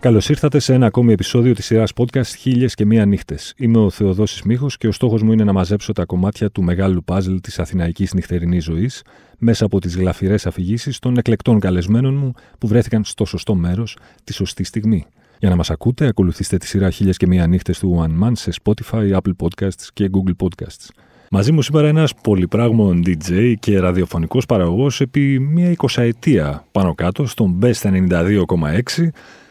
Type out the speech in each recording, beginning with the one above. Καλώς ήρθατε σε ένα ακόμη επεισόδιο της σειράς podcast «Χίλιες και Μία Νύχτες». Είμαι ο Θεοδόσης Μίχος και ο στόχος μου είναι να μαζέψω τα κομμάτια του μεγάλου παζλ της αθηναϊκής νυχτερινής ζωής μέσα από τις γλαφυρές αφηγήσεις των εκλεκτών καλεσμένων μου που βρέθηκαν στο σωστό μέρος τη σωστή στιγμή. Για να μας ακούτε, ακολουθήστε τη σειρά «Χίλιες και Μία Νύχτες» του One Man σε Spotify, Apple Podcasts και Google Podcasts. Μαζί μου σήμερα ένας πολυπράγμων DJ και ραδιοφωνικός παραγωγός επί μία 20ετία πάνω κάτω στον Best 92,6.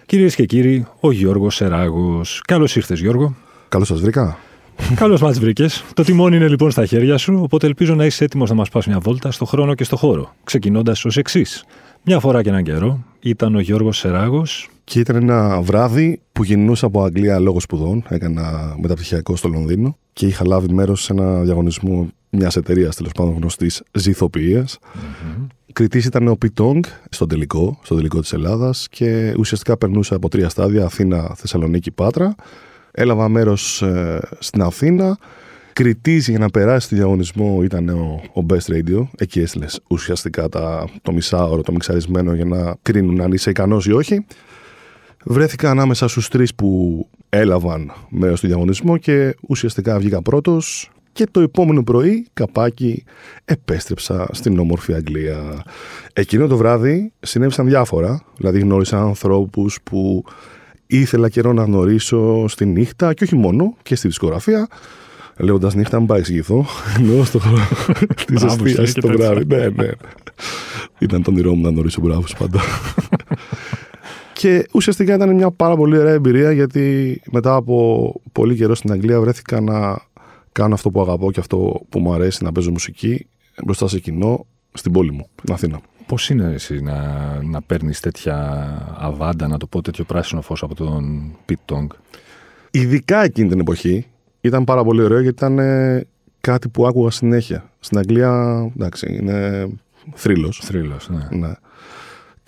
Κυρίες και κύριοι, ο Γιώργος Σεράγος. Καλώς ήρθες, Γιώργο. Καλώς σας βρήκα. Καλώς μας βρήκες. Το τιμόνι είναι λοιπόν στα χέρια σου, οπότε ελπίζω να είσαι έτοιμος να μας πας μια βόλτα στο χρόνο και στο χώρο. Ξεκινώντας ως εξής. Μια φορά και έναν καιρό ήταν ο Γιώργος Σεράγος. Και ήταν ένα βράδυ που γυρνούσα από Αγγλία λόγω σπουδών. Έκανα μεταπτυχιακό στο Λονδίνο και είχα λάβει μέρος σε ένα διαγωνισμό μιας εταιρείας τέλος πάντων γνωστής ζυθοποιίας. Mm-hmm. Κριτής ήταν ο Pete Tong στον τελικό της Ελλάδας και ουσιαστικά περνούσα από τρία στάδια: Αθήνα, Θεσσαλονίκη, Πάτρα. Έλαβα μέρος στην Αθήνα. Κριτής για να περάσει το διαγωνισμό ήταν ο Best Radio. Εκεί έστειλες ουσιαστικά το μισάωρο, το μιξαρισμένο, για να κρίνουν αν είσαι ικανός ή όχι. Βρέθηκα ανάμεσα στους τρεις που έλαβαν μέρος στο διαγωνισμό και ουσιαστικά βγήκα πρώτος. Και το επόμενο πρωί, καπάκι, επέστρεψα στην όμορφη Αγγλία. Εκείνο το βράδυ συνέβησαν διάφορα. Δηλαδή, γνώρισα ανθρώπους που ήθελα καιρό να γνωρίσω στη νύχτα και όχι μόνο, και στη δισκογραφία. Λέγοντας νύχτα, μην πάει εξηγηθώ. Εννοώ στο χρόνο της αστείας το βράδυ. Ναι. Ήταν το όνειρό μου να γνωρίσω μπράβους πάντα. Και ουσιαστικά ήταν μια πάρα πολύ ωραία εμπειρία, γιατί μετά από πολύ καιρό στην Αγγλία βρέθηκα να κάνω αυτό που αγαπώ και αυτό που μου αρέσει, να παίζω μουσική μπροστά σε κοινό στην πόλη μου, στην Αθήνα. Πώς είναι εσύ να παίρνεις τέτοια αβάντα, να το πω, τέτοιο πράσινο φως από τον Pete Tong? Ειδικά εκείνη την εποχή ήταν πάρα πολύ ωραίο, γιατί ήταν κάτι που άκουγα συνέχεια. Στην Αγγλία, εντάξει, είναι θρύλος. Θρύλος, ναι.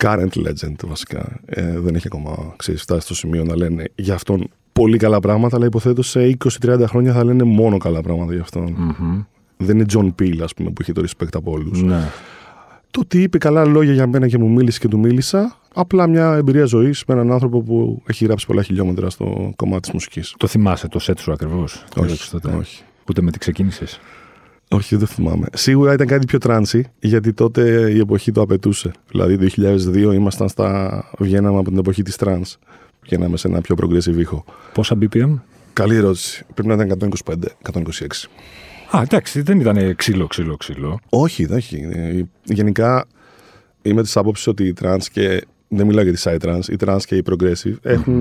Current legend βασικά. Δεν έχει ακόμα φτάσει στο σημείο να λένε για αυτόν πολύ καλά πράγματα, αλλά υποθέτω σε 20-30 χρόνια θα λένε μόνο καλά πράγματα για αυτόν. Mm-hmm. Δεν είναι John Peel, ας πούμε, που είχε το respect από όλους. Ναι. Το ότι είπε καλά λόγια για μένα και μου μίλησε και του μίλησα, απλά μια εμπειρία ζωής με έναν άνθρωπο που έχει γράψει πολλά χιλιόμετρα στο κομμάτι της μουσικής. Το θυμάσαι το σετ σου ακριβώς? Όχι. Ούτε με τι ξεκίνησες? Όχι, δεν θυμάμαι. Σίγουρα ήταν κάτι πιο τράνσι, γιατί τότε η εποχή το απαιτούσε. Δηλαδή, το 2002 βγαίναμε από την εποχή της τρανς. Βγαίναμε σε ένα πιο progressive ήχο. Πόσα BPM? Καλή ερώτηση. Πρέπει να ήταν 125-126. Α, εντάξει, δεν ήταν ξύλο. Όχι. Γενικά είμαι της άποψης ότι οι trans, και δεν μιλάω για τη side trans, οι trans και οι progressive έχουν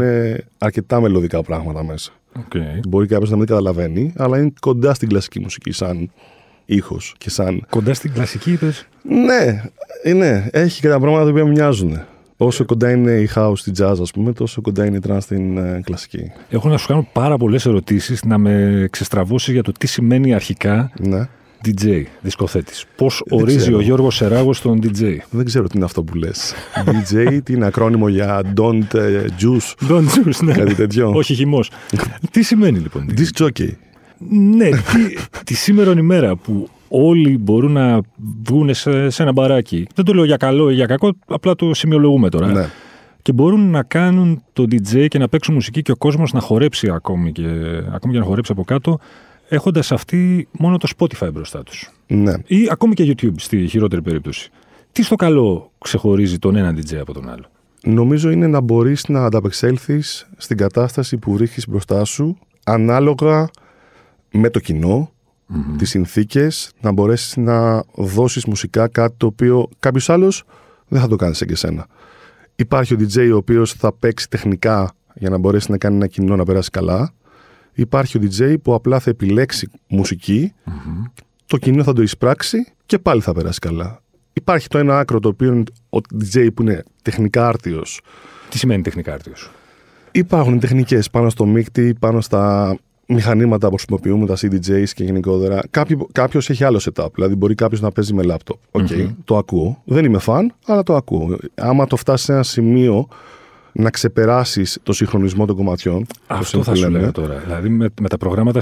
αρκετά μελωδικά πράγματα μέσα. Okay. Μπορεί κάποιος να μην καταλαβαίνει, αλλά είναι κοντά στην κλασική μουσική σαν ήχος και σαν... Κοντά στην κλασική, είπες? Ναι. Έχει και τα πράγματα τα οποία μοιάζουν. Όσο κοντά είναι η house στην jazz, ας πούμε, τόσο κοντά είναι η trans στην κλασική. Έχω να σου κάνω πάρα πολλές ερωτήσεις, να με ξεστραβώσεις για το τι σημαίνει αρχικά DJ, δισκοθέτης. Πώς ορίζει ο Γιώργος Σεράγος τον DJ? Δεν ξέρω τι είναι αυτό που λες. DJ, τι είναι ακρόνιμο για Don't Juice. Don't Juice, ναι. Κάτι τέτοιο. Όχι χυμός. Τι σημαίνει λοιπόν? Disc jockey. Ναι, τη σήμερον ημέρα που όλοι μπορούν να βγουν σε ένα μπαράκι. Δεν το λέω για καλό ή για κακό, απλά το σημειολογούμε τώρα. Ναι. Και μπορούν να κάνουν το DJ και να παίξουν μουσική και ο κόσμος να χορέψει ακόμη και να χορέψει από κάτω, έχοντας αυτοί μόνο το Spotify μπροστά τους. Ναι. Ή ακόμη και YouTube στη χειρότερη περίπτωση. Τι στο καλό ξεχωρίζει τον ένα DJ από τον άλλο? Νομίζω είναι να μπορείς να ανταπεξέλθεις στην κατάσταση που βρίσκεις μπροστά σου, ανάλογα με το κοινό, τις συνθήκες, να μπορέσεις να δώσεις μουσικά κάτι το οποίο κάποιος άλλος δεν θα το κάνει σαν και εσένα. Υπάρχει ο DJ ο οποίος θα παίξει τεχνικά για να μπορέσει να κάνει ένα κοινό να περάσει καλά. Υπάρχει ο DJ που απλά θα επιλέξει μουσική, το κοινό θα το εισπράξει και πάλι θα περάσει καλά. Υπάρχει το ένα άκρο, το οποίο είναι ο DJ που είναι τεχνικά άρτιος. Τι σημαίνει τεχνικά άρτιος? Υπάρχουν τεχνικές πάνω στο μίκτη, πάνω στα μηχανήματα που χρησιμοποιούμε, τα CDJs και γενικότερα. Κάποιος έχει άλλο setup. Δηλαδή, μπορεί κάποιος να παίζει με laptop. Το ακούω. Δεν είμαι φαν, αλλά το ακούω. Άμα το φτάσει σε ένα σημείο να ξεπεράσεις το συγχρονισμό των κομματιών. Αυτό θα σου λέγα τώρα. Δηλαδή, με τα προγράμματα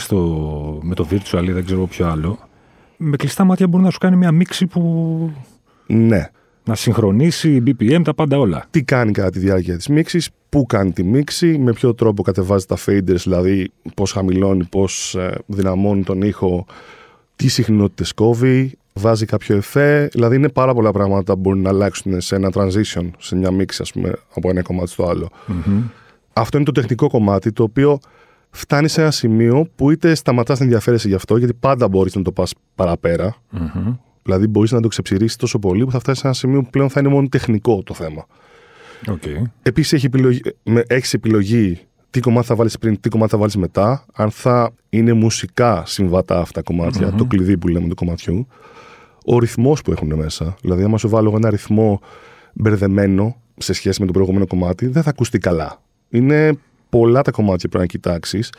με το virtual ή δεν ξέρω ποιο άλλο, με κλειστά μάτια μπορεί να σου κάνει μια μίξη που. Ναι. να συγχρονίσει, BPM, τα πάντα όλα. Τι κάνει κατά τη διάρκεια της μίξης, πού κάνει τη μίξη, με ποιο τρόπο κατεβάζει τα faders, δηλαδή πώς χαμηλώνει, πώς δυναμώνει τον ήχο, τι συχνότητες κόβει, βάζει κάποιο εφέ. Δηλαδή είναι πάρα πολλά πράγματα που μπορούν να αλλάξουν σε ένα transition, σε μια μίξη, ας πούμε, από ένα κομμάτι στο άλλο. Mm-hmm. Αυτό είναι το τεχνικό κομμάτι, το οποίο φτάνει σε ένα σημείο που είτε σταματάς την ενδιαφέρεσαι γι' αυτό, γιατί πάντα μπορείς να το πας παραπέρα. Mm-hmm. Δηλαδή μπορείς να το ξεψυρίσεις τόσο πολύ που θα φτάσεις σε ένα σημείο που πλέον θα είναι μόνο τεχνικό το θέμα. Okay. Επίσης έχεις επιλογή τι κομμάτι θα βάλεις πριν, τι κομμάτι θα βάλεις μετά, αν θα είναι μουσικά συμβατά αυτά τα κομμάτια, mm-hmm. το κλειδί που λέμε του κομματιού, ο ρυθμός που έχουν μέσα. Δηλαδή, άμα σου βάλω ένα ρυθμό μπερδεμένο σε σχέση με το προηγούμενο κομμάτι, δεν θα ακουστεί καλά. Είναι πολλά τα κομμάτια που πρέπει να κοιτάξεις.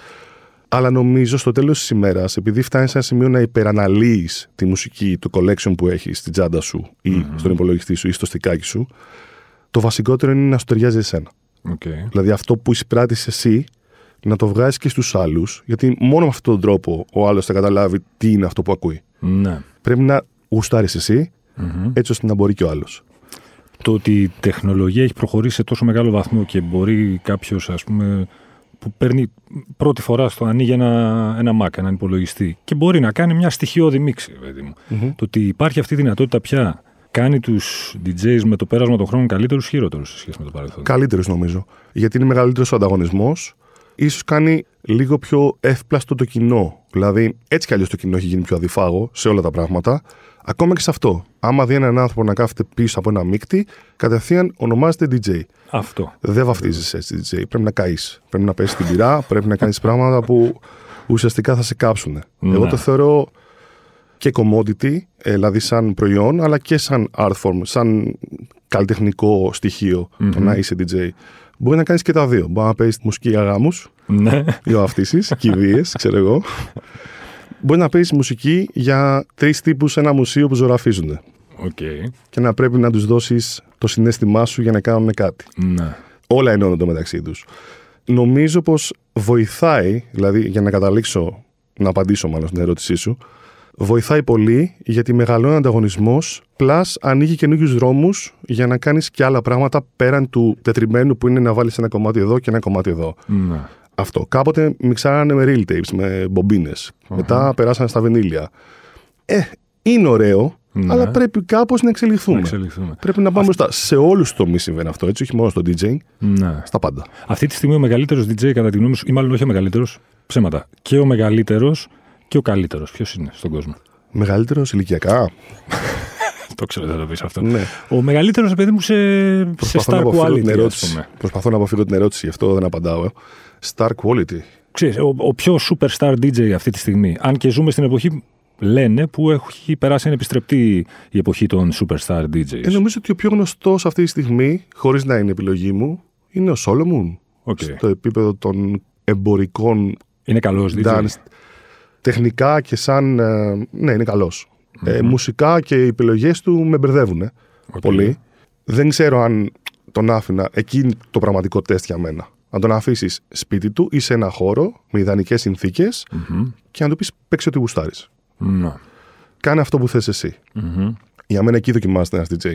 Αλλά νομίζω στο τέλος της ημέρας, επειδή φτάνεις σε ένα σημείο να υπεραναλύεις τη μουσική, το collection που έχεις στην τσάντα σου ή mm-hmm. στον υπολογιστή σου ή στο στικάκι σου, το βασικότερο είναι να σου ταιριάζει εσένα. Okay. Δηλαδή αυτό που εισπράττεις εσύ, να το βγάζεις και στους άλλους, γιατί μόνο με αυτόν τον τρόπο ο άλλος θα καταλάβει τι είναι αυτό που ακούει. Mm-hmm. Πρέπει να γουστάρεις εσύ, mm-hmm. έτσι ώστε να μπορεί και ο άλλος. Το ότι η τεχνολογία έχει προχωρήσει σε τόσο μεγάλο βαθμό και μπορεί κάποιος, ας πούμε, που παίρνει πρώτη φορά στο ανοίγει ένα Mac, έναν υπολογιστή και μπορεί να κάνει μια στοιχειώδη μίξη. Mm-hmm. Το ότι υπάρχει αυτή η δυνατότητα πια κάνει τους DJs με το πέρασμα των χρόνων καλύτερους ή χειρότερους σε σχέση με το παρελθόν. Καλύτερους νομίζω. Γιατί είναι μεγαλύτερος ο ανταγωνισμός, ίσως κάνει λίγο πιο εύπλαστο το κοινό. Δηλαδή, έτσι κι αλλιώς το κοινό έχει γίνει πιο αδιφάγο σε όλα τα πράγματα. Ακόμα και σε αυτό. Άμα δει έναν άνθρωπο να κάθεται πίσω από ένα μίκτη, κατευθείαν ονομάζεται DJ. Αυτό. Δεν βαφτίζεσαι έτσι DJ. Πρέπει να καείς. Πρέπει να παίζεις την πυρά, πρέπει να κάνεις πράγματα που ουσιαστικά θα σε κάψουν. Ναι. Εγώ το θεωρώ και commodity, δηλαδή σαν προϊόν, αλλά και σαν art form, σαν καλλιτεχνικό στοιχείο mm-hmm. το να είσαι DJ. Μπορεί να κάνεις και τα δύο. Μπορεί να παίζεις μουσική για γάμους, ναι. για βαφτίσεις, κηδείες, ξέρω εγώ. Μπορεί να παίζεις μουσική για τρεις τύπους σε ένα μουσείο που ζωγραφίζουν. Okay. Και να πρέπει να τους δώσεις το συναίσθημά σου για να κάνουν κάτι. Ναι. Όλα ενώνονται μεταξύ τους. Νομίζω πως βοηθάει, δηλαδή για να καταλήξω, να απαντήσω μάλλον στην ερώτησή σου, βοηθάει πολύ γιατί μεγαλώνει ο ανταγωνισμός, πλάς ανοίγει καινούριους δρόμους για να κάνεις και άλλα πράγματα πέραν του τετριμένου που είναι να βάλεις ένα κομμάτι εδώ και ένα κομμάτι εδώ. Ναι. Αυτό. Κάποτε μιξάρανε με reel tapes, με μπομπίνες. Uh-huh. Μετά περάσανε στα βινίλια. Είναι ωραίο, ναι. αλλά πρέπει κάπως να εξελιχθούμε. Πρέπει να πάμε μπροστά. Σε όλους τους τομείς συμβαίνει αυτό, έτσι, όχι μόνο στο DJing. Ναι. Στα πάντα. Αυτή τη στιγμή ο μεγαλύτερος DJ, κατά τη γνώμη σου, ή μάλλον όχι ο μεγαλύτερος, ψέματα. Και ο μεγαλύτερος και ο καλύτερος. Ποιος είναι στον κόσμο? Μεγαλύτερος ηλικιακά. Το ξέρω, δεν το πεις αυτό. Ναι. Ο μεγαλύτερος, παιδί μου, σε star quality. Προσπαθώ να αποφύγω την ερώτηση, γι' αυτό δεν απαντάω. Star quality. Ξέρεις, ο πιο superstar DJ αυτή τη στιγμή, αν και ζούμε στην εποχή, λένε, που έχει περάσει ένα επιστρεπτή η εποχή των superstar DJs. Νομίζω ότι ο πιο γνωστός αυτή τη στιγμή, χωρίς να είναι επιλογή μου, είναι ο Solomon. Okay. Στο επίπεδο των εμπορικών. Είναι καλός DJ. Τεχνικά και σαν. Ναι, είναι καλός. Mm-hmm. Μουσικά και οι επιλογές του με μπερδεύουν πολύ. Δεν ξέρω αν τον άφηνα. Εκεί είναι το πραγματικό τεστ για μένα. Αν τον αφήσεις σπίτι του ή σε ένα χώρο με ιδανικές συνθήκες mm-hmm. και να του πεις παίξε ό,τι γουστάρεις. Mm-hmm. Κάνε αυτό που θες εσύ. Mm-hmm. Για μένα εκεί δοκιμάζεται ένας DJ.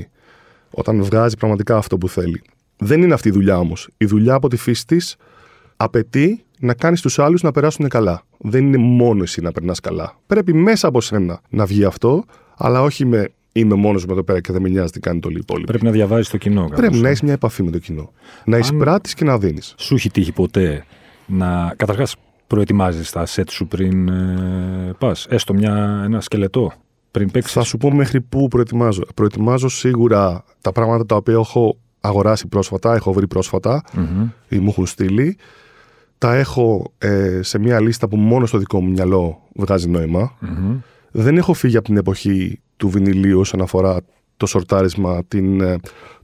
Όταν βγάζει πραγματικά αυτό που θέλει. Δεν είναι αυτή η δουλειά όμως. Η δουλειά από τη φύση της απαιτεί να κάνεις τους άλλους να περάσουν καλά. Δεν είναι μόνο εσύ να περνάς καλά. Πρέπει μέσα από σένα να βγει αυτό, αλλά όχι με είμαι μόνος μου εδώ πέρα και δεν με νοιάζει τι κάνει το υπόλοιπο. Πρέπει να διαβάζεις το κοινό. Πρέπει να έχεις μια επαφή με το κοινό. Να εισπράττεις και να δίνεις. Σου έχει τύχει ποτέ να. Καταρχάς, προετοιμάζεις τα σετ σου πριν πας. Έστω ένα σκελετό πριν παίξεις. Θα σου πω μέχρι πού προετοιμάζω. Προετοιμάζω σίγουρα τα πράγματα τα οποία έχω αγοράσει πρόσφατα, έχω βρει πρόσφατα mm-hmm. ή μου έχουν στείλει. Τα έχω σε μια λίστα που μόνο στο δικό μου μυαλό βγάζει νόημα. Mm-hmm. Δεν έχω φύγει από την εποχή του βινιλίου όσον αφορά το σορτάρισμα,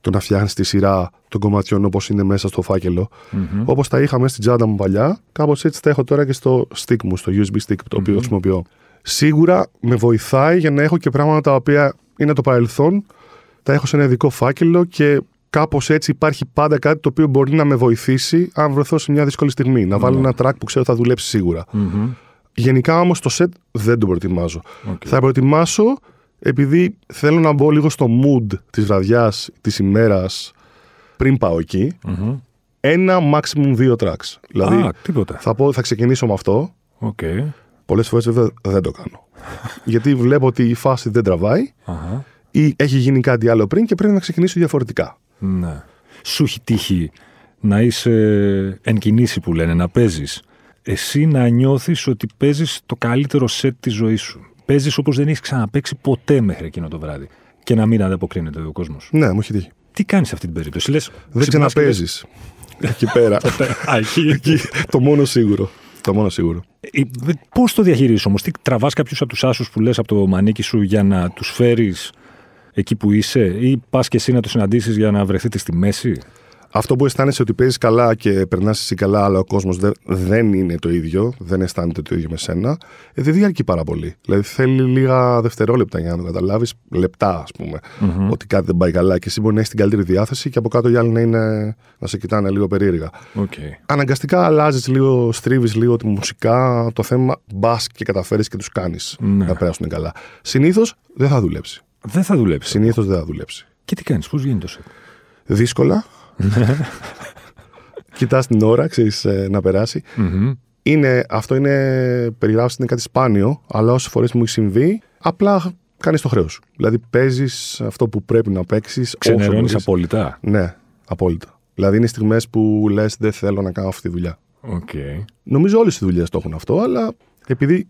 το να φτιάχνεις τη σειρά των κομματιών όπως είναι μέσα στο φάκελο. Mm-hmm. Όπως τα είχα μέσα στην τσάντα μου παλιά, κάπως έτσι τα έχω τώρα και στο stick μου, στο USB stick το οποίο mm-hmm. χρησιμοποιώ. Σίγουρα με βοηθάει για να έχω και πράγματα τα οποία είναι το παρελθόν, τα έχω σε ένα ειδικό φάκελο και κάπως έτσι υπάρχει πάντα κάτι το οποίο μπορεί να με βοηθήσει αν βρεθώ σε μια δύσκολη στιγμή. Να βάλω ένα track που ξέρω θα δουλέψει σίγουρα. Mm-hmm. Γενικά όμως το set δεν το προετοιμάζω. Okay. Θα προετοιμάσω επειδή θέλω να μπω λίγο στο mood της βραδιάς, της ημέρας, πριν πάω εκεί, mm-hmm. ένα maximum 2 tracks. Δηλαδή, θα ξεκινήσω με αυτό. Okay. Πολλές φορές δεν το κάνω. Γιατί βλέπω ότι η φάση δεν τραβάει uh-huh. ή έχει γίνει κάτι άλλο πριν και πρέπει να ξεκινήσω διαφορετικά. Ναι. Σου έχει τύχει να είσαι εν κινήσει που λένε, να παίζεις. Εσύ να νιώθεις ότι παίζεις το καλύτερο σετ της ζωής σου. Παίζεις όπως δεν έχεις ξαναπαίξει ποτέ μέχρι εκείνο το βράδυ. Και να μην ανταποκρίνεται ο κόσμος. Ναι, μου έχει τύχει. Τι κάνεις αυτή την περίπτωση? Λες, δεν ξαναπαίζεις. Εκεί πέρα. Το μόνο σίγουρο. Το μόνο σίγουρο. Πώς το διαχειρίζεις όμως? Τι τραβάς κάποιους από τους άσους που λες από το μανίκι σου για να τους φέρεις εκεί που είσαι, ή πας και εσύ να τους συναντήσεις για να βρεθείτε στη μέση? Αυτό που αισθάνεσαι ότι παίζεις καλά και περνάς εσύ καλά, αλλά ο κόσμος δεν είναι το ίδιο, δεν αισθάνεται το ίδιο με σένα, δεν διαρκεί πάρα πολύ. Δηλαδή θέλει λίγα δευτερόλεπτα για να το καταλάβεις, λεπτά ας πούμε, mm-hmm. ότι κάτι δεν πάει καλά και εσύ μπορεί να έχεις την καλύτερη διάθεση και από κάτω οι άλλοι να σε κοιτάνε λίγο περίεργα. Okay. Αναγκαστικά αλλάζεις λίγο, στρίβεις λίγο τη μουσικά, το θέμα μπας και καταφέρεις και τους κάνεις να περάσουν καλά. Συνήθως δεν θα δουλέψει. Δεν θα δουλέψει. Συνήθως δεν θα δουλέψει. Και τι κάνεις, πώς γίνεται το set? Δύσκολα. Κοιτάς την ώρα, ξέρεις, να περάσει. Mm-hmm. Αυτό είναι περιγράφηση, είναι κάτι σπάνιο, αλλά όσες φορές μου έχει συμβεί, απλά κάνεις το χρέος σου. Δηλαδή παίζεις αυτό που πρέπει να παίξεις. Ξενερώνεις απόλυτα. Ναι, απόλυτα. Δηλαδή είναι στιγμές που λες δεν θέλω να κάνω αυτή τη δουλειά. Okay. Νομίζω όλες οι δουλειές το έχουν αυτό, αλλά επειδή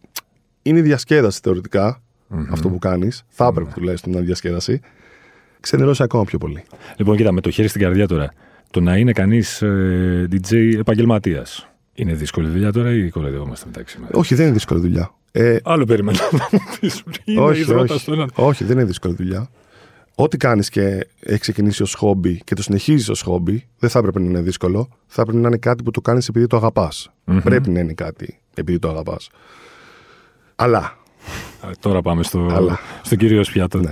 είναι διασκέδαση θεωρητικά mm-hmm. αυτό που κάνεις, θα έπρεπε mm-hmm. τουλάχιστον να διασκέδαση. Ξενερώσει ακόμα πιο πολύ. Λοιπόν, κοίτα, με το χέρι στην καρδιά τώρα. Το να είναι κανείς DJ επαγγελματίας. Είναι δύσκολη δουλειά τώρα ή κοροϊδευόμαστε μεταξύ μας? Όχι, δεν είναι δύσκολη δουλειά. Άλλο περίμενα να μου πεις. Όχι, δεν είναι δύσκολη δουλειά. Ό,τι κάνεις και έχει ξεκινήσει ως χόμπι και το συνεχίζεις ως χόμπι, δεν θα έπρεπε να είναι δύσκολο. Θα πρέπει να είναι κάτι που το κάνεις επειδή το αγαπάς. Mm-hmm. Πρέπει να είναι κάτι επειδή το αγαπάς. Αλλά. Τώρα πάμε στο κύριο πιάτο. Ναι.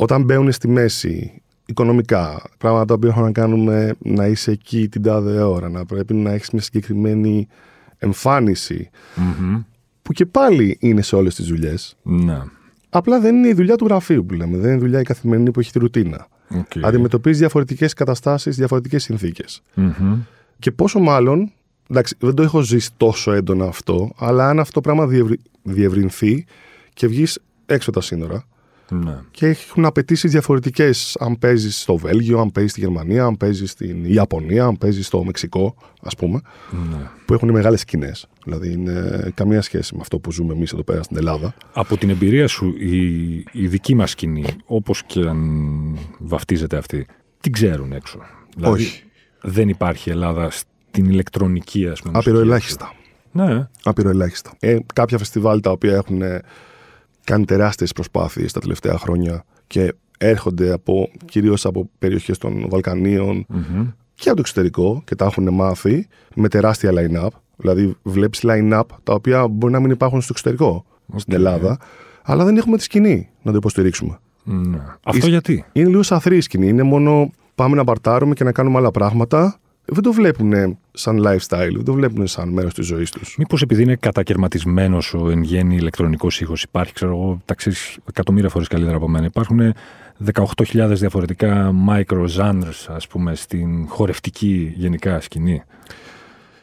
Όταν μπαίνουν στη μέση οικονομικά, πράγματα τα οποία έχουν να κάνουν με να είσαι εκεί την τάδε ώρα, να πρέπει να έχεις μια συγκεκριμένη εμφάνιση, mm-hmm. που και πάλι είναι σε όλες τις δουλειές, ναι. απλά δεν είναι η δουλειά του γραφείου που λέμε, δεν είναι η δουλειά η καθημερινή που έχει τη ρουτίνα. Okay. Αντιμετωπίζεις διαφορετικές καταστάσεις, διαφορετικές συνθήκες. Mm-hmm. Και πόσο μάλλον, εντάξει, δεν το έχω ζήσει τόσο έντονα αυτό, αλλά αν αυτό το πράγμα διευρυνθεί και βγεις έξω τα σύνορα, ναι. και έχουν απαιτήσεις διαφορετικές. Αν παίζεις στο Βέλγιο, αν παίζεις στη Γερμανία, αν παίζεις στην Ιαπωνία, αν παίζεις στο Μεξικό, ας πούμε, ναι. που έχουν μεγάλες σκηνές. Δηλαδή είναι καμία σχέση με αυτό που ζούμε εμείς εδώ πέρα στην Ελλάδα. Από την εμπειρία σου, η δική μας σκηνή, όπως και αν βαφτίζεται αυτή, την ξέρουν έξω? Δηλαδή, όχι. Δεν υπάρχει Ελλάδα στην ηλεκτρονική, ας πούμε. Απειροελάχιστα. Ναι. Απειροελάχιστα. Κάποια φεστιβάλ τα οποία έχουν κάνει τεράστιες προσπάθειες τα τελευταία χρόνια και έρχονται κυρίως από περιοχές των Βαλκανίων mm-hmm. και από το εξωτερικό και τα έχουν μάθει με τεράστια line-up. Δηλαδή βλέπεις line-up τα οποία μπορεί να μην υπάρχουν στο εξωτερικό, okay. στην Ελλάδα, αλλά δεν έχουμε τη σκηνή να το υποστηρίξουμε. Mm. Αυτό γιατί? Είναι λίγο σαθρή η σκηνή. Είναι μόνο πάμε να μπαρτάρουμε και να κάνουμε άλλα πράγματα. Δεν το βλέπουν σαν lifestyle, δεν το βλέπουν σαν μέρος της ζωής τους. Μήπως επειδή είναι κατακαιρματισμένος ο εν γέννη ηλεκτρονικός ήχος, υπάρχει, ξέρω εγώ, τα ξέρεις εκατομμύρια φορές καλύτερα από μένα. Υπάρχουν 18.000 διαφορετικά micro genres, ας πούμε, στην χορευτική γενικά σκηνή.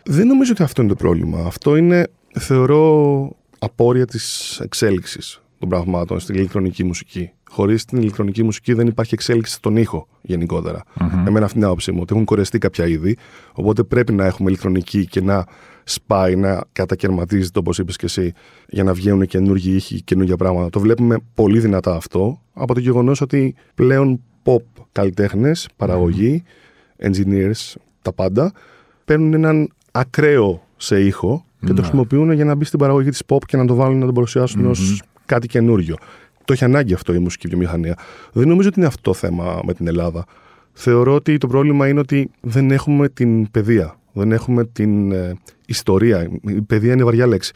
Δεν νομίζω ότι αυτό είναι το πρόβλημα. Αυτό είναι, θεωρώ, απόρρια της εξέλιξης των πραγμάτων στην ηλεκτρονική μουσική. Χωρίς την ηλεκτρονική μουσική δεν υπάρχει εξέλιξη στον ήχο γενικότερα. Mm-hmm. Εμένα αυτήν την άποψή μου, ότι έχουν κορεστεί κάποια είδη, οπότε πρέπει να έχουμε ηλεκτρονική και να σπάει, να κατακαιρματίζεται όπως είπες και εσύ, για να βγαίνουν καινούργιοι ήχοι, καινούργια πράγματα. Το βλέπουμε πολύ δυνατά αυτό από το γεγονός ότι πλέον pop καλλιτέχνες, παραγωγοί, mm-hmm. engineers, τα πάντα, παίρνουν έναν ακραίο σε ήχο και mm-hmm. το χρησιμοποιούν για να μπει στην παραγωγή της pop και να το βάλουν να τον παρουσιάσουν mm-hmm. ως κάτι καινούριο. Το έχει ανάγκη αυτό η μουσική βιομηχανία. Δεν νομίζω ότι είναι αυτό το θέμα με την Ελλάδα. Θεωρώ ότι το πρόβλημα είναι ότι δεν έχουμε την παιδεία. Δεν έχουμε την ιστορία. Η παιδεία είναι βαριά λέξη.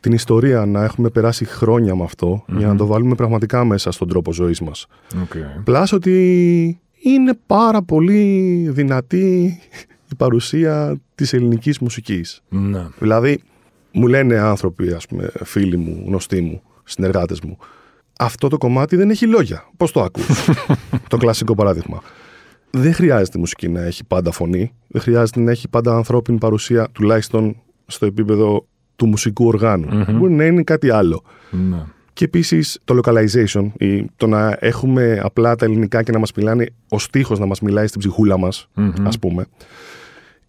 Την ιστορία να έχουμε περάσει χρόνια με αυτό mm-hmm. για να το βάλουμε πραγματικά μέσα στον τρόπο ζωής μας. Okay. Πλάς ότι είναι πάρα πολύ δυνατή η παρουσία της ελληνικής μουσικής. Mm-hmm. Δηλαδή, μου λένε άνθρωποι, ας πούμε, φίλοι μου, γνωστοί μου, συνεργάτες μου. αυτό το κομμάτι δεν έχει λόγια. Πώς το ακούς? Το κλασικό παράδειγμα. Δεν χρειάζεται η μουσική να έχει πάντα φωνή. Δεν χρειάζεται να έχει πάντα ανθρώπινη παρουσία, τουλάχιστον στο επίπεδο του μουσικού οργάνου. Mm-hmm. Μπορεί να είναι κάτι άλλο. Mm-hmm. Και επίσης το localization, το να έχουμε απλά τα ελληνικά και να μας μιλάνε, ο στίχος να μας μιλάει στην ψυχούλα μας, mm-hmm. ας πούμε,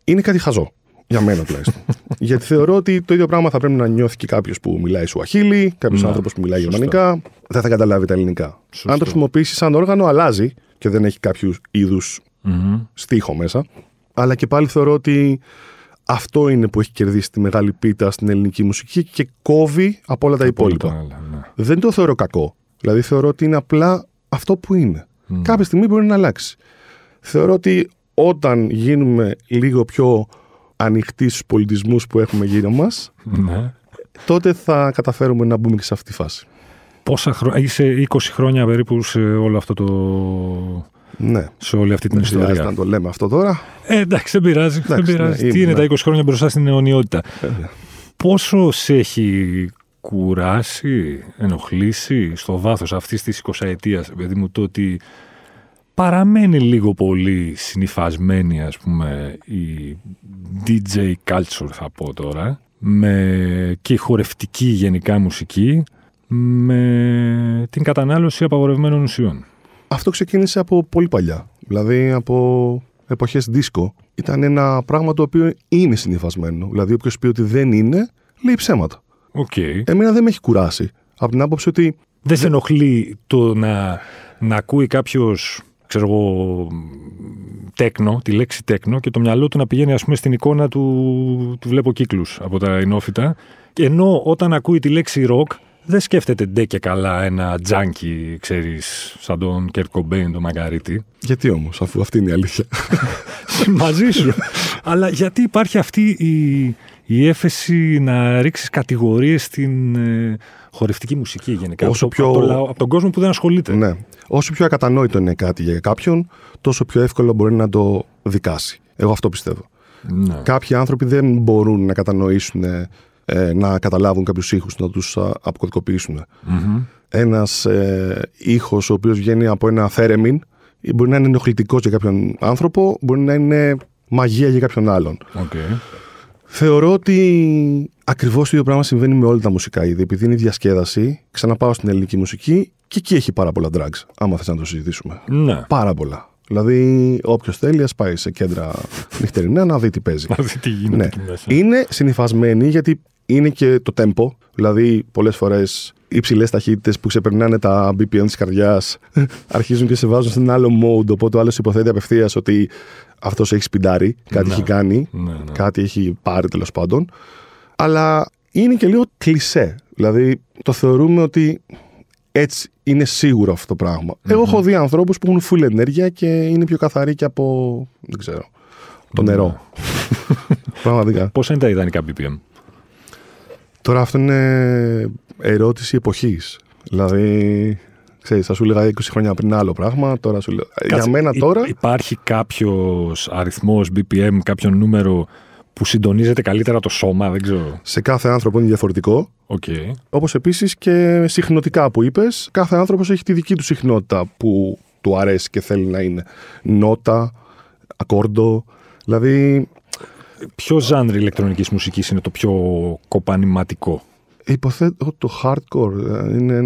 είναι κάτι χαζό. Για μένα τουλάχιστον. Γιατί θεωρώ ότι το ίδιο πράγμα θα πρέπει να νιώθει και κάποιος που μιλάει σουαχίλι, κάποιος άνθρωπος που μιλάει γερμανικά, δεν θα καταλάβει τα ελληνικά. Σωστό. Αν το χρησιμοποιήσει σαν όργανο, αλλάζει και δεν έχει κάποιου είδους στίχο μέσα. Αλλά και πάλι θεωρώ ότι αυτό είναι που έχει κερδίσει τη μεγάλη πίτα στην ελληνική μουσική και κόβει από όλα τα υπόλοιπα. Δεν το θεωρώ κακό. Δηλαδή θεωρώ ότι είναι απλά αυτό που είναι. Κάποια στιγμή μπορεί να αλλάξει. Θεωρώ ότι όταν γίνουμε λίγο πιο ανοιχτοί στους πολιτισμούς που έχουμε γύρω μας, ναι, τότε θα καταφέρουμε να μπούμε και σε αυτή τη φάση. Πόσα χρόνια, είσαι 20 χρόνια περίπου σε όλο αυτό το... Ναι. Σε όλη αυτή την ιστορία. Αν το λέμε αυτό τώρα. Εντάξει, δεν πειράζει. Ναι, τι είναι τα 20 χρόνια μπροστά στην αιωνιότητα. Πόσο σε έχει κουράσει, ενοχλήσει στο βάθος αυτής της 20ετίας, παιδί μου, το ότι παραμένει λίγο πολύ συνυφασμένη, ας πούμε, η DJ culture, θα πω τώρα, και η χορευτική γενικά μουσική, με την κατανάλωση απαγορευμένων ουσιών. Αυτό ξεκίνησε από πολύ παλιά, δηλαδή από εποχές δίσκο. Ήταν ένα πράγμα το οποίο είναι συνυφασμένο, δηλαδή όποιος πει ότι δεν είναι, λέει ψέματα. Okay. Εμένα δεν με έχει κουράσει, από την άποψη ότι... Δεν σε ενοχλεί το να ακούει κάποιος... ξέρω εγώ, τέκνο, τη λέξη τέκνο, και το μυαλό του να πηγαίνει, ας πούμε, στην εικόνα του βλέπω κύκλους από τα ενόφυτα, ενώ όταν ακούει τη λέξη ροκ δεν σκέφτεται ντε και καλά ένα τζάνκι, ξέρεις, σαν τον Κερτ Κομπέιν, τον Μαγκαρίτη. Γιατί όμως, αφού αυτή είναι η αλήθεια? Μαζί σου. Αλλά γιατί υπάρχει αυτή η έφεση να ρίξεις κατηγορίες στην χορευτική μουσική γενικά, από τον κόσμο που δεν ασχολείται? Ναι. Όσο πιο ακατανόητο είναι κάτι για κάποιον, τόσο πιο εύκολο μπορεί να το δικάσει. Εγώ αυτό πιστεύω. Ναι. Κάποιοι άνθρωποι δεν μπορούν να κατανοήσουν, να καταλάβουν κάποιους ήχους, να τους αποκωδικοποιήσουν. Mm-hmm. Ένας ήχος ο οποίος βγαίνει από ένα θέρεμιν μπορεί να είναι ενοχλητικός για κάποιον άνθρωπο, μπορεί να είναι μαγεία για κάποιον άλλον. Okay. Θεωρώ ότι ακριβώς το ίδιο πράγμα συμβαίνει με όλα τα μουσικά είδη. Επειδή είναι η διασκέδαση, ξαναπάω στην ελληνική μουσική και εκεί έχει πάρα πολλά drugs, άμα θες να το συζητήσουμε. Ναι. Πάρα πολλά. Δηλαδή, όποιος θέλει, ας πάει σε κέντρα νυχτερινά να δει τι παίζει. Να δει τι γίνεται. Ναι. Είναι συνυφασμένοι γιατί είναι και το tempo. Δηλαδή, πολλές φορές υψηλές ταχύτητες που ξεπερνάνε τα BPM της καρδιάς αρχίζουν και σε βάζουν σε ένα άλλο mode. Οπότε ο άλλος υποθέτει απευθείας ότι αυτός έχει σπιντάρει, κάτι έχει κάνει, κάτι έχει πάρει τέλος πάντων. Αλλά είναι και λίγο κλισέ. Δηλαδή, το θεωρούμε ότι έτσι είναι σίγουρο αυτό το πράγμα. Mm-hmm. Εγώ έχω δει ανθρώπους που έχουν full ενέργεια και είναι πιο καθαροί και από, δεν ξέρω, το νερό. Πραγματικά. Πόσα είναι τα ιδανικά BPM? Τώρα αυτό είναι ερώτηση εποχής. Δηλαδή, ξέρεις, θα σου έλεγα 20 χρόνια πριν άλλο πράγμα, τώρα σου λέω... Για μένα τώρα... Υπάρχει κάποιος αριθμός BPM, κάποιο νούμερο που συντονίζεται καλύτερα το σώμα, δεν ξέρω. Σε κάθε άνθρωπο είναι διαφορετικό. Okay. Όπως επίσης και συχνοτικά που είπες, κάθε άνθρωπος έχει τη δική του συχνότητα που του αρέσει και θέλει να είναι. Νότα, ακόρντο, δηλαδή... Ποιο ζάνρι ηλεκτρονικής μουσικής είναι το πιο κοπανηματικό? Υποθέτω το hardcore είναι...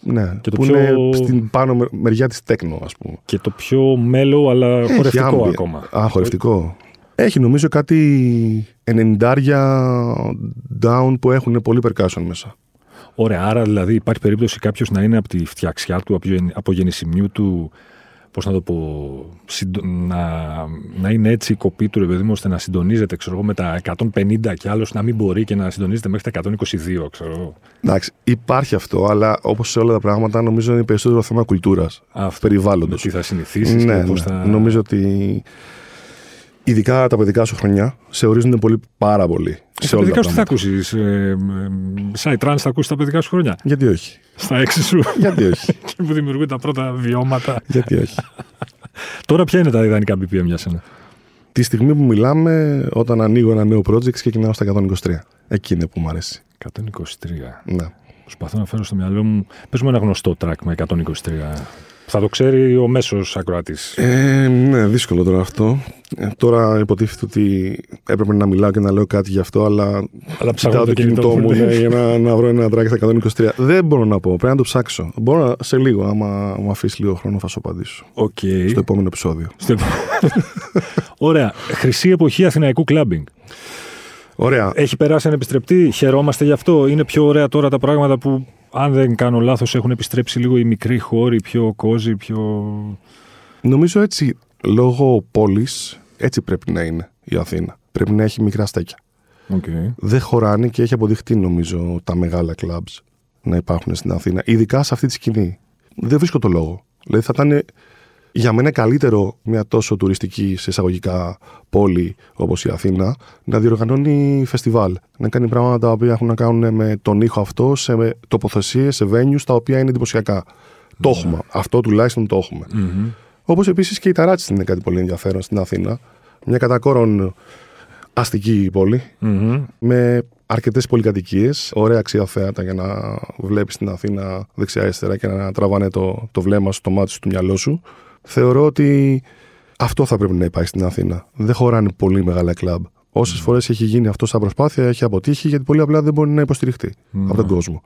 Ναι, και το που πιο... είναι στην πάνω μεριά της τέκνο, ας πούμε. Και το πιο mellow, αλλά έχει χορευτικό ambient. Ακόμα. Α, χορευτικό. Έχει νομίζω κάτι 90 down που έχουν πολύ percussion μέσα. Ωραία, άρα δηλαδή υπάρχει περίπτωση κάποιος να είναι από τη φτιαξιά του, από γεννησιμιού του, πώς να το πω, να είναι έτσι η κοπή του, ρε παιδί μου, ώστε να συντονίζεται, ξέρω εγώ, με τα 150 και άλλος να μην μπορεί και να συντονίζεται μέχρι τα 122, ξέρω. Εντάξει, υπάρχει αυτό, αλλά όπως σε όλα τα πράγματα νομίζω είναι περισσότερο θέμα κουλτούρας, περιβάλλοντος. Τι θα συνηθίσεις, ναι, ναι. Θα... Νομίζω ότι... Ειδικά τα παιδικά σου χρονιά σε ορίζουν πάρα πολύ. Στα παιδικά σου τι θα ακούσεις? Σαν trans θα ακούσεις τα παιδικά σου χρονιά? Γιατί όχι? Στα έξι σου. Γιατί όχι? Και που δημιουργούν τα πρώτα βιώματα. Γιατί όχι? Τώρα ποια είναι τα ιδανικά BPM για σένα? Τη στιγμή που μιλάμε, όταν ανοίγω ένα νέο project και ξεκινάω στα 123. Εκεί είναι που μου αρέσει. 123. Ναι. Προσπαθώ να φέρω στο μυαλό μου. Πες μου ένα γνωστό track με 123. Θα το ξέρει ο μέσος ακροατής. Ναι, δύσκολο τώρα αυτό. Τώρα υποτίθεται ότι έπρεπε να μιλάω και να λέω κάτι γι' αυτό, αλλά κοιτάω το κινητό μου για να βρω ένα track στα 123. Δεν μπορώ να πω, πρέπει να το ψάξω. Μπορώ σε λίγο, άμα μου αφήσει λίγο χρόνο θα σου απαντήσω. Okay. Στο επόμενο επεισόδιο. Ωραία. Χρυσή εποχή αθηναϊκού κλάμπινγκ. Ωραία. Έχει περάσει ανεπιστρεπτή, χαιρόμαστε γι' αυτό. Είναι πιο ωραία τώρα τα πράγματα που, αν δεν κάνω λάθος, έχουν επιστρέψει λίγο οι μικροί χώροι, πιο κόζοι, πιο... Νομίζω έτσι, λόγω πόλης, έτσι πρέπει να είναι η Αθήνα. Πρέπει να έχει μικρά στέκια. Okay. Δεν χωράνε και έχει αποδειχτεί, νομίζω, τα μεγάλα κλαμπς να υπάρχουν στην Αθήνα, ειδικά σε αυτή τη σκηνή. Δεν βρίσκω το λόγο. Δηλαδή θα ήταν... Για μένα καλύτερο μια τόσο τουριστική σε εισαγωγικά πόλη όπως η Αθήνα να διοργανώνει φεστιβάλ. Να κάνει πράγματα τα οποία έχουν να κάνουν με τον ήχο αυτό σε τοποθεσίες, σε venues τα οποία είναι εντυπωσιακά. Mm-hmm. Το έχουμε. Αυτό τουλάχιστον το έχουμε. Mm-hmm. Όπως επίσης και η Ταράτση είναι κάτι πολύ ενδιαφέρον στην Αθήνα. Μια κατά κόρον αστική πόλη mm-hmm. με αρκετές πολυκατοικίες, ωραία αξία θέατα για να βλέπεις την Αθήνα δεξιά-αριστερά και να τραβάνε το βλέμμα σου, το μάτι σου, το μυαλό σου. Θεωρώ ότι αυτό θα πρέπει να υπάρχει στην Αθήνα. Δεν χωράνε πολύ μεγάλα κλαμπ. Όσες φορές έχει γίνει αυτό σαν προσπάθεια, έχει αποτύχει, γιατί πολύ απλά δεν μπορεί να υποστηριχτεί από τον κόσμο.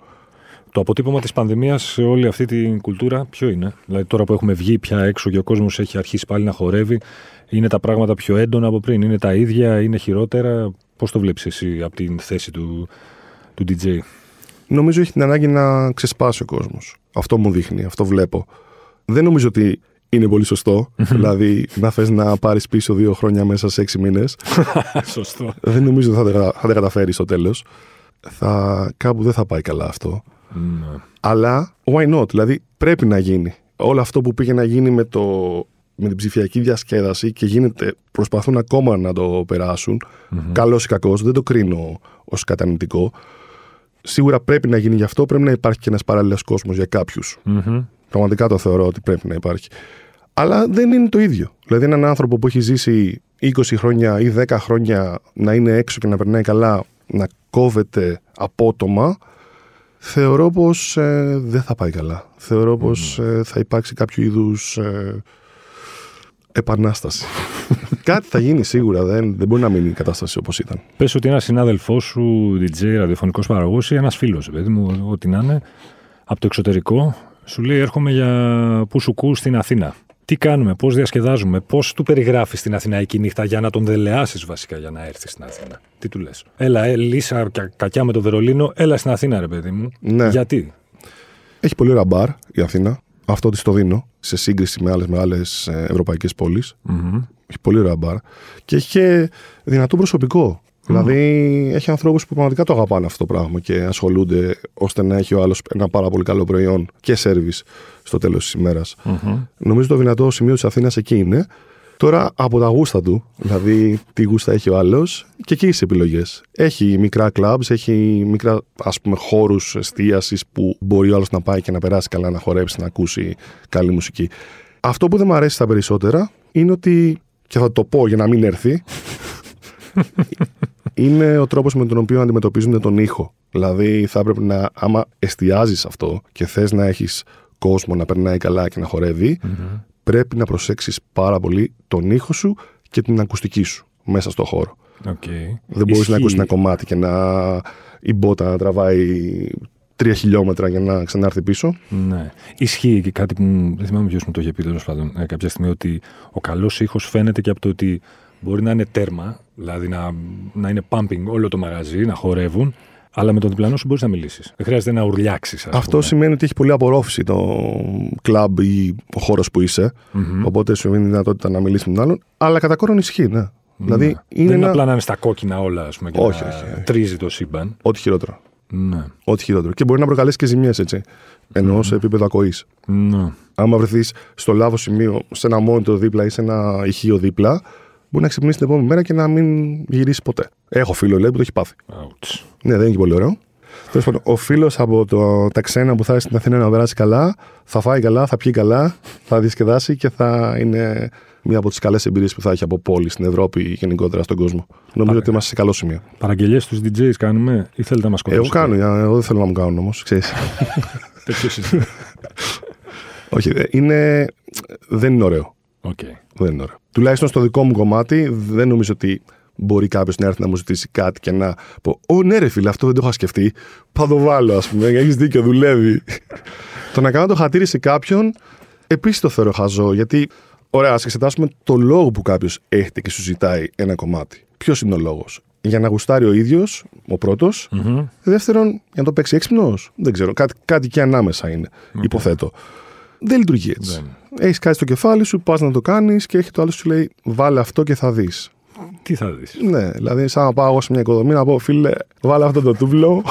Το αποτύπωμα της πανδημίας σε όλη αυτή την κουλτούρα ποιο είναι? Δηλαδή, τώρα που έχουμε βγει πια έξω και ο κόσμος έχει αρχίσει πάλι να χορεύει, είναι τα πράγματα πιο έντονα από πριν? Είναι τα ίδια, είναι χειρότερα? Πώς το βλέπεις εσύ από την θέση του DJ? Νομίζω έχει την ανάγκη να ξεσπάσει ο κόσμος. Αυτό μου δείχνει, αυτό βλέπω. Δεν νομίζω ότι είναι πολύ σωστό. Δηλαδή, να θες να πάρεις πίσω 2 χρόνια μέσα σε 6 μήνες. Σωστό. Δεν νομίζω ότι θα τα καταφέρεις στο τέλος. Κάπου δεν θα πάει καλά αυτό. Mm. Αλλά why not? Δηλαδή, πρέπει να γίνει. Όλο αυτό που πήγε να γίνει με την ψηφιακή διασκέδαση και γίνεται, προσπαθούν ακόμα να το περάσουν. Mm-hmm. Καλός ή κακός, δεν το κρίνω ως κατανοητικό. Σίγουρα πρέπει να γίνει γι' αυτό. Πρέπει να υπάρχει και ένας παράλληλος κόσμος για κάποιους. Mm-hmm. Πραγματικά το θεωρώ ότι πρέπει να υπάρχει. Αλλά δεν είναι το ίδιο. Δηλαδή, έναν άνθρωπο που έχει ζήσει 20 χρόνια ή 10 χρόνια να είναι έξω και να περνάει καλά, να κόβεται απότομα, θεωρώ πως δεν θα πάει καλά. Θεωρώ πως θα υπάρξει κάποιο είδους επανάσταση. Κάτι θα γίνει σίγουρα, δεν μπορεί να μείνει η κατάσταση όπως ήταν. Πες ότι ένας συνάδελφός σου, DJ, ραδιοφωνικός παραγωγός ή ένας φίλος, παιδί μου, ό,τι να είναι, από το εξωτερικό, σου λέει: έρχομαι για πουσουκού στην Αθήνα. Τι κάνουμε, πώς διασκεδάζουμε, πώς του περιγράφεις την αθηναϊκή νύχτα για να τον δελεάσεις βασικά για να έρθεις στην Αθήνα? Τι του λες? Έλα, λύσα κακιά με το Βερολίνο, έλα στην Αθήνα, ρε παιδί μου. Ναι. Γιατί? Έχει πολύ ωραία μπαρ η Αθήνα. Αυτό της το δίνω σε σύγκριση με άλλες ευρωπαϊκές πόλεις. Mm-hmm. Έχει πολύ ωραία μπαρ. Και έχει και δυνατό προσωπικό. Mm-hmm. Δηλαδή, έχει ανθρώπους που πραγματικά το αγαπάνε αυτό το πράγμα και ασχολούνται ώστε να έχει ο άλλος ένα πάρα πολύ καλό προϊόν και σέρβις στο τέλος της ημέρας. Mm-hmm. Νομίζω το δυνατό σημείο της Αθήνας εκεί είναι. Τώρα, από τα γούστα του, δηλαδή τι γούστα έχει ο άλλος, και εκεί τις επιλογές. Έχει μικρά κλαμπς, έχει μικρά, ας πούμε, χώρους εστίασης που μπορεί ο άλλος να πάει και να περάσει καλά, να χορέψει, να ακούσει καλή μουσική. Αυτό που δεν μου αρέσει στα περισσότερα είναι ότι, και θα το πω για να μην έρθει, είναι ο τρόπος με τον οποίο αντιμετωπίζουν τον ήχο. Δηλαδή, θα πρέπει να, άμα εστιάζεις αυτό και θες να έχεις κόσμο να περνάει καλά και να χορεύει, mm-hmm. πρέπει να προσέξεις πάρα πολύ τον ήχο σου και την ακουστική σου μέσα στο χώρο. Okay. Δεν μπορείς να ακούσεις ένα κομμάτι και η μπότα να τραβάει 3 χιλιόμετρα για να ξανάρθει πίσω. Ναι. Ισχύει και κάτι που δεν θυμάμαι ποιος μου το είχε πει τέλος πάντων κάποια στιγμή, ότι ο καλός ήχος φαίνεται και από το ότι μπορεί να είναι τέρμα, δηλαδή να είναι pumping όλο το μαγαζί, να χορεύουν, αλλά με τον διπλανό σου μπορείς να μιλήσεις. Δεν χρειάζεται να ουρλιάξεις. Αυτό σημαίνει ότι έχει πολλή απορρόφηση το κλαμπ ή ο χώρος που είσαι. Mm-hmm. Οπότε σου δίνει τη δυνατότητα να μιλήσεις με τον άλλον. Αλλά κατά κόρον ισχύει, ναι. Mm-hmm. Δηλαδή, δεν είναι απλά να είναι στα κόκκινα όλα, ας πούμε, και όχι, να τρίζει το σύμπαν. Ό,τι χειρότερο. Ναι. Ό,τι χειρότερο. Και μπορεί να προκαλέσει και ζημιές, έτσι. Ενώ σε επίπεδο ακοής. Ναι. Άμα βρεθείς στο λάθος σημείο, σε ένα μόνιτο δίπλα ή σε ένα ηχείο δίπλα, μπορεί να ξυπνήσει την επόμενη μέρα και να μην γυρίσει ποτέ. Έχω φίλο, λέει, που το έχει πάθει. Ouch. Ναι, δεν είναι πολύ ωραίο. Τέλος πάντων, ο φίλος από τα ξένα που θα έρθει στην Αθήνα να περάσει καλά, θα φάει καλά, θα πιει καλά, θα διασκεδάσει και θα είναι μία από τις καλές εμπειρίες που θα έχει από πόλη στην Ευρώπη ή γενικότερα στον κόσμο. Νομίζω ότι είμαστε σε καλό σημείο. Παραγγελίες στους DJs κάνουμε ή θέλετε να μας σκοτώσετε? Εγώ κάνω, εγώ δεν θέλω να μου κάνουν όμως, ξέρεις. Όχι, δεν είναι ωραίο. Δεν είναι ωραίο. Τουλάχιστον στο δικό μου κομμάτι δεν νομίζω ότι μπορεί κάποιος να έρθει να μου ζητήσει κάτι και να πω «Ω ναι ρε φίλε, αυτό δεν το είχα σκεφτεί, πάω το βάλω ας πούμε, έχεις δίκιο, δουλεύει». Το να κάνω το χατήρι σε κάποιον, επίσης το θεωρώ χαζό, γιατί ωραία, ας εξετάσουμε το λόγο που κάποιος έχετε και σου ζητάει ένα κομμάτι. Ποιος είναι ο λόγος? Για να γουστάρει ο ίδιος, ο πρώτος. Mm-hmm. Δεύτερον, για να το παίξει έξυπνος. Δεν ξέρω, κάτι και ανάμεσα είναι, υποθέτω. Δεν λειτουργεί έτσι. Έχεις κάτι στο κεφάλι σου, πας να το κάνεις και έχει το άλλο σου λέει «Βάλε αυτό και θα δεις». Τι θα δεις? Ναι, δηλαδή, σαν να πάω εγώ σε μια οικοδομή να πω «Φίλε, βάλε αυτό το τούβλο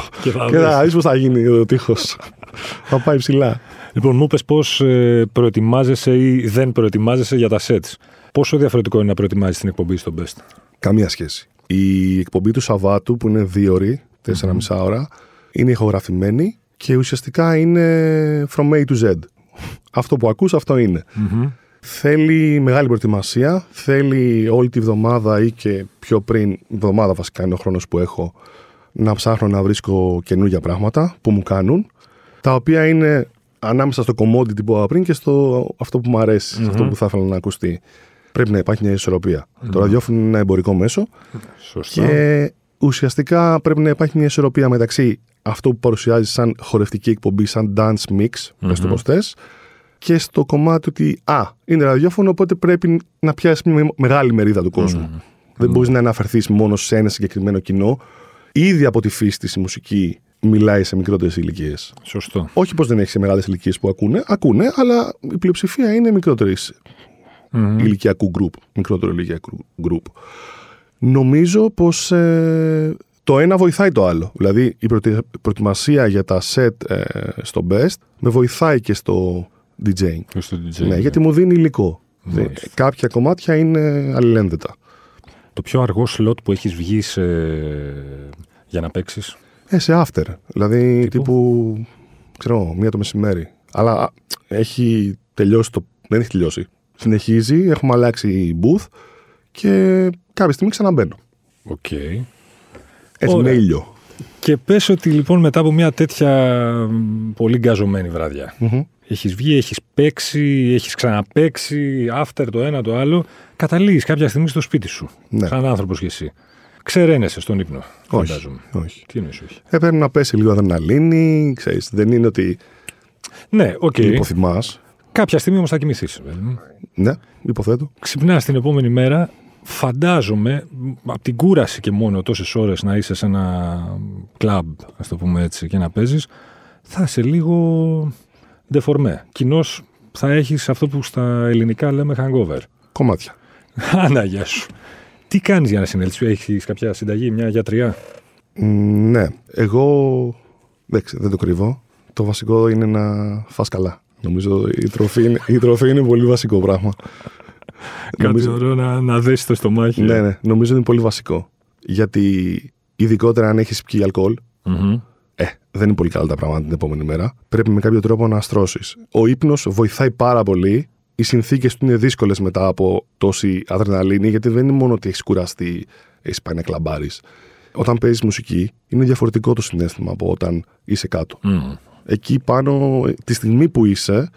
και θα δεις πώς θα γίνει ο τείχος. Θα πάει ψηλά». Λοιπόν, μου είπες πώς προετοιμάζεσαι ή δεν προετοιμάζεσαι για τα sets. Πόσο διαφορετικό είναι να προετοιμάζεις την εκπομπή στο Best? Καμία σχέση. Η εκπομπή του Σαββάτου, που είναι 2 ώρες, 4,5 ώρα, είναι ηχογραφημένη και ουσιαστικά είναι from A to Z. Αυτό που ακούς, αυτό είναι. Mm-hmm. Θέλει μεγάλη προετοιμασία, θέλει όλη τη βδομάδα ή και πιο πριν, βδομάδα βασικά είναι ο χρόνος που έχω, να ψάχνω να βρίσκω καινούργια πράγματα που μου κάνουν, τα οποία είναι ανάμεσα στο commodity που είπα πριν και στο αυτό που μου αρέσει, mm-hmm. αυτό που θα ήθελα να ακουστεί. Πρέπει να υπάρχει μια ισορροπία. Mm-hmm. Το ραδιόφωνο είναι ένα εμπορικό μέσο. Σωστά. Και ουσιαστικά πρέπει να υπάρχει μια ισορροπία μεταξύ αυτό που παρουσιάζει σαν χορευτική εκπομπή, σαν dance mix, πες το πώς θες, και στο κομμάτι ότι είναι ραδιόφωνο, οπότε πρέπει να πιάσει μια μεγάλη μερίδα του κόσμου. Mm-hmm. Δεν μπορείς να αναφερθείς μόνο σε ένα συγκεκριμένο κοινό. Ήδη από τη φύση της η μουσική μιλάει σε μικρότερες ηλικίες. Σωστό. Όχι πως δεν έχει σε μεγάλες ηλικίες που ακούνε, αλλά η πλειοψηφία είναι μικρότερης ηλικιακού group, μικρότερο ηλικιακού group. Νομίζω πως το ένα βοηθάει το άλλο. Δηλαδή η προετοιμασία για τα set στο Best με βοηθάει και στο DJing. Ναι, γιατί μου δίνει υλικό. Κάποια κομμάτια είναι αλληλένδετα. Το πιο αργό σλότ που έχεις βγει για να παίξεις? Σε after. Δηλαδή τύπου ξέρω, 1 το μεσημέρι. Αλλά έχει τελειώσει δεν έχει τελειώσει. Συνεχίζει, έχουμε αλλάξει booth και κάποια στιγμή ξαναμπαίνω. Okay. Έτσι με ήλιο. Και πες ότι λοιπόν μετά από μια τέτοια πολύ γκαζωμένη βραδιά, έχεις βγει, έχεις παίξει, έχεις ξαναπαίξει, after το ένα το άλλο, καταλήγεις κάποια στιγμή στο σπίτι σου, σαν άνθρωπος κι εσύ. Ξεραίνεσαι στον ύπνο, φαντάζομαι. Όχι. Τι εννοείς όχι? Πρέπει να πέσει λίγο αδρεναλίνη, ξέρεις, δεν είναι ότι υποθυμάς. Κάποια στιγμή όμως θα κοιμηθείς. Ναι, υποθέτω. Ξυπνάς την επόμενη μέρα, φαντάζομαι, από την κούραση και μόνο τόσες ώρες να είσαι σε ένα κλαμπ, ας το πούμε έτσι, και να παίζεις, θα είσαι λίγο ντεφορμέ. Κοινώς θα έχεις αυτό που στα ελληνικά λέμε hangover. Κομμάτια. Ανάγια σου. Τι κάνεις για να συνέλθεις? Έχεις κάποια συνταγή, μια γιατριά? Ναι, εγώ δεν το κρύβω. Το βασικό είναι να φας καλά. Νομίζω η τροφή είναι πολύ βασικό πράγμα. Κάτι ωραίο να δέσει το στομάχι. Ναι, νομίζω είναι πολύ βασικό. Γιατί ειδικότερα αν έχεις πιει αλκοόλ, δεν είναι πολύ καλά τα πράγματα την επόμενη μέρα. Πρέπει με κάποιο τρόπο να αστρώσεις. Ο ύπνος βοηθάει πάρα πολύ. Οι συνθήκες του είναι δύσκολες μετά από τόση αδρεναλίνη, γιατί δεν είναι μόνο ότι έχεις κουραστεί, έχεις πάει να κλαμπάρεις. Όταν παίζεις μουσική, είναι διαφορετικό το συναίσθημα από όταν είσαι κάτω. Εκεί πάνω, τη στιγμή που είσαι,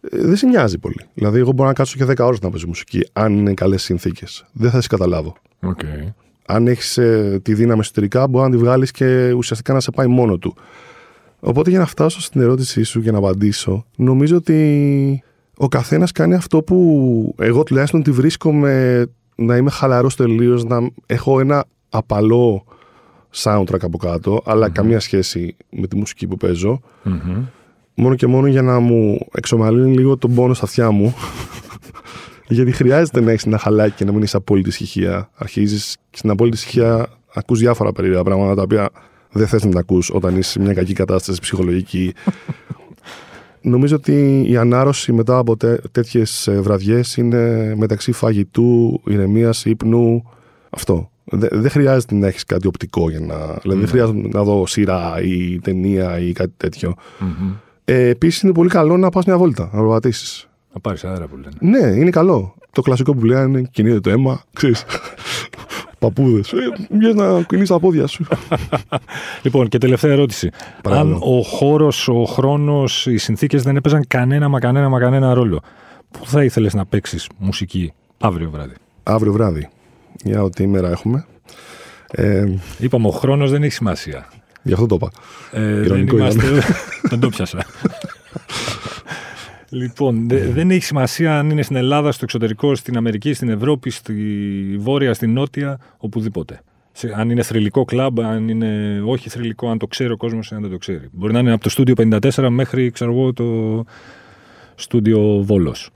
δεν σε νοιάζει πολύ. Δηλαδή, εγώ μπορώ να κάτσω και 10 ώρες να παίζω μουσική, αν είναι καλές συνθήκες. Δεν θα σε καταλάβω. Okay. Αν έχεις τη δύναμη εσωτερικά, μπορεί να τη βγάλεις και ουσιαστικά να σε πάει μόνο του. Οπότε, για να φτάσω στην ερώτησή σου και να απαντήσω, νομίζω ότι ο καθένας κάνει αυτό που εγώ τουλάχιστον τη βρίσκομαι, να είμαι χαλαρός τελείως, να έχω ένα απαλό soundtrack από κάτω, αλλά καμία σχέση με τη μουσική που παίζω. Μόνο και μόνο για να μου εξομαλύνει λίγο τον πόνο στα αυτιά μου. Γιατί χρειάζεται να έχεις ένα χαλάκι και να μην είσαι απόλυτη ησυχία. Αρχίζεις και στην απόλυτη ησυχία ακούς διάφορα περίεργα πράγματα τα οποία δεν θες να τα ακούς όταν είσαι σε μια κακή κατάσταση ψυχολογική. Νομίζω ότι η ανάρρωση μετά από τέτοιες βραδιές είναι μεταξύ φαγητού, ηρεμίας, ύπνου. Αυτό. Δεν χρειάζεται να έχεις κάτι οπτικό για να. Δηλαδή, δεν χρειάζεται να δω σειρά ή ταινία ή κάτι τέτοιο. Επίσης, είναι πολύ καλό να πας μια βόλτα, να προβατήσεις. Να πάρεις αέρα που λένε. Ναι, είναι καλό. Το κλασικό που λένε κινείται το αίμα, ξέρεις. Παππούδες. Μιας να κινείς τα πόδια σου. Λοιπόν, και τελευταία ερώτηση. Παρακαλώ. Αν ο χώρος, ο χρόνος, οι συνθήκες δεν έπαιζαν κανένα ρόλο, πού θα ήθελες να παίξεις μουσική αύριο βράδυ? Αύριο βράδυ. Για ό,τι ημέρα έχουμε. Είπαμε, ο χρόνος δεν έχει σημασία. Γι' αυτό το είπα. Δεν το πιάσα. Λοιπόν, δεν έχει σημασία αν είναι στην Ελλάδα, στο εξωτερικό, στην Αμερική, στην Ευρώπη, στη Βόρεια, στην Νότια, οπουδήποτε. Αν είναι θρυλικό κλαμπ, αν είναι όχι θρυλικό, αν το ξέρει ο κόσμος ή αν δεν το ξέρει. Μπορεί να είναι από το Studio 54 μέχρι, ξέρω εγώ, το Studio Βόλος.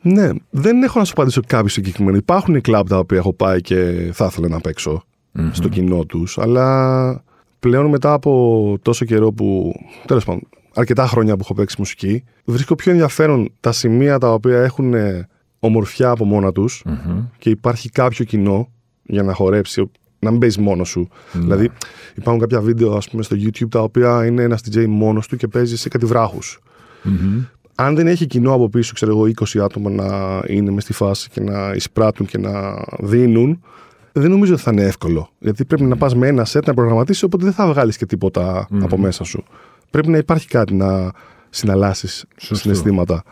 Ναι, δεν έχω να σου απαντήσω κάποιο συγκεκριμένο. Υπάρχουν κλαμπ τα οποία έχω πάει και θα ήθελα να παίξω στο κοινό τους, αλλά πλέον μετά από τόσο καιρό που, τέλος πάντων, αρκετά χρόνια που έχω παίξει μουσική, βρίσκω πιο ενδιαφέρον τα σημεία τα οποία έχουν ομορφιά από μόνα τους και υπάρχει κάποιο κοινό για να χορέψει, να μην παίζει μόνος σου. Δηλαδή, υπάρχουν κάποια βίντεο, ας πούμε, στο YouTube τα οποία είναι ένας DJ μόνος του και παίζει σε κάτι βράχους. Αν δεν έχει κοινό από πίσω, ξέρω εγώ, 20 άτομα να είναι μες στη φάση και να εισπράττουν και να δίνουν, δεν νομίζω ότι θα είναι εύκολο. Γιατί πρέπει να πας με ένα set να προγραμματίσεις, οπότε δεν θα βγάλεις και τίποτα από μέσα σου. Πρέπει να υπάρχει κάτι να συναλλάσσεις συναισθήματα.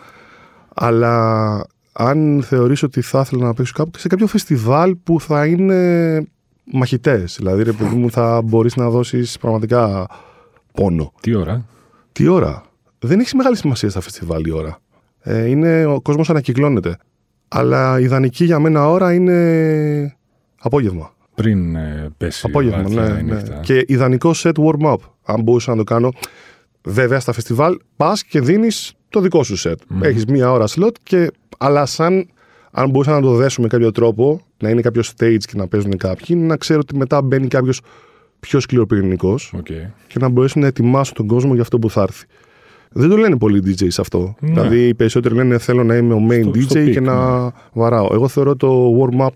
Αλλά αν θεωρήσω ότι θα ήθελα να παίξω κάπου, σε κάποιο φεστιβάλ που θα είναι μαχητές. Δηλαδή, ρε παιδί μου, θα μπορείς να δώσεις πραγματικά πόνο. Τι ώρα. Δεν έχει μεγάλη σημασία στα φεστιβάλ η ώρα. Ο κόσμος ανακυκλώνεται. Αλλά ιδανική για μένα ώρα είναι απόγευμα. Πριν πέσει απόγευμα, νύχτα. Και ιδανικό set warm-up, αν μπορούσα να το κάνω. Βέβαια, στα φεστιβάλ πας και δίνεις το δικό σου set. Έχεις μία ώρα slot, αλλά αν μπορούσα να το δέσω με κάποιο τρόπο, να είναι κάποιο stage και να παίζουν κάποιοι, να ξέρω ότι μετά μπαίνει κάποιο πιο σκληροπυρηνικός και να μπορέσουν να ετοιμάσουν τον κόσμο για αυτό που θα έρθει. Δεν το λένε πολλοί DJs αυτό. Ναι. Δηλαδή, οι περισσότεροι λένε θέλω να είμαι ο main DJ στο peak, και να βαράω. Εγώ θεωρώ το warm-up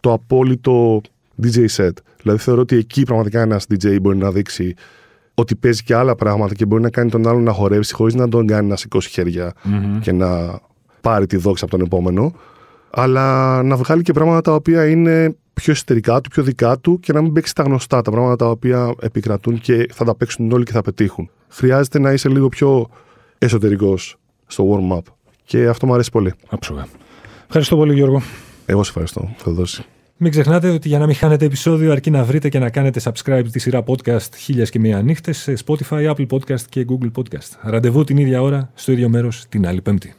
το απόλυτο DJ set. Δηλαδή, θεωρώ ότι εκεί πραγματικά ένας DJ μπορεί να δείξει ότι παίζει και άλλα πράγματα και μπορεί να κάνει τον άλλον να χορεύσει χωρίς να τον κάνει να σηκώσει χέρια και να πάρει τη δόξα από τον επόμενο. Αλλά να βγάλει και πράγματα τα οποία είναι πιο εσωτερικά του, πιο δικά του και να μην παίξει τα γνωστά, τα πράγματα τα οποία επικρατούν και θα τα παίξουν όλοι και θα πετύχουν. Χρειάζεται να είσαι λίγο πιο εσωτερικός στο warm-up και αυτό μου αρέσει πολύ. Άψογα. Ευχαριστώ πολύ, Γιώργο. Εγώ σε ευχαριστώ. Θεοδόση. Μην ξεχνάτε ότι για να μην χάνετε επεισόδιο, αρκεί να βρείτε και να κάνετε subscribe στη σειρά podcast Χίλιες και Μία Νύχτες σε Spotify, Apple Podcasts και Google Podcasts. Ραντεβού την ίδια ώρα, στο ίδιο μέρος, την άλλη Πέμπτη.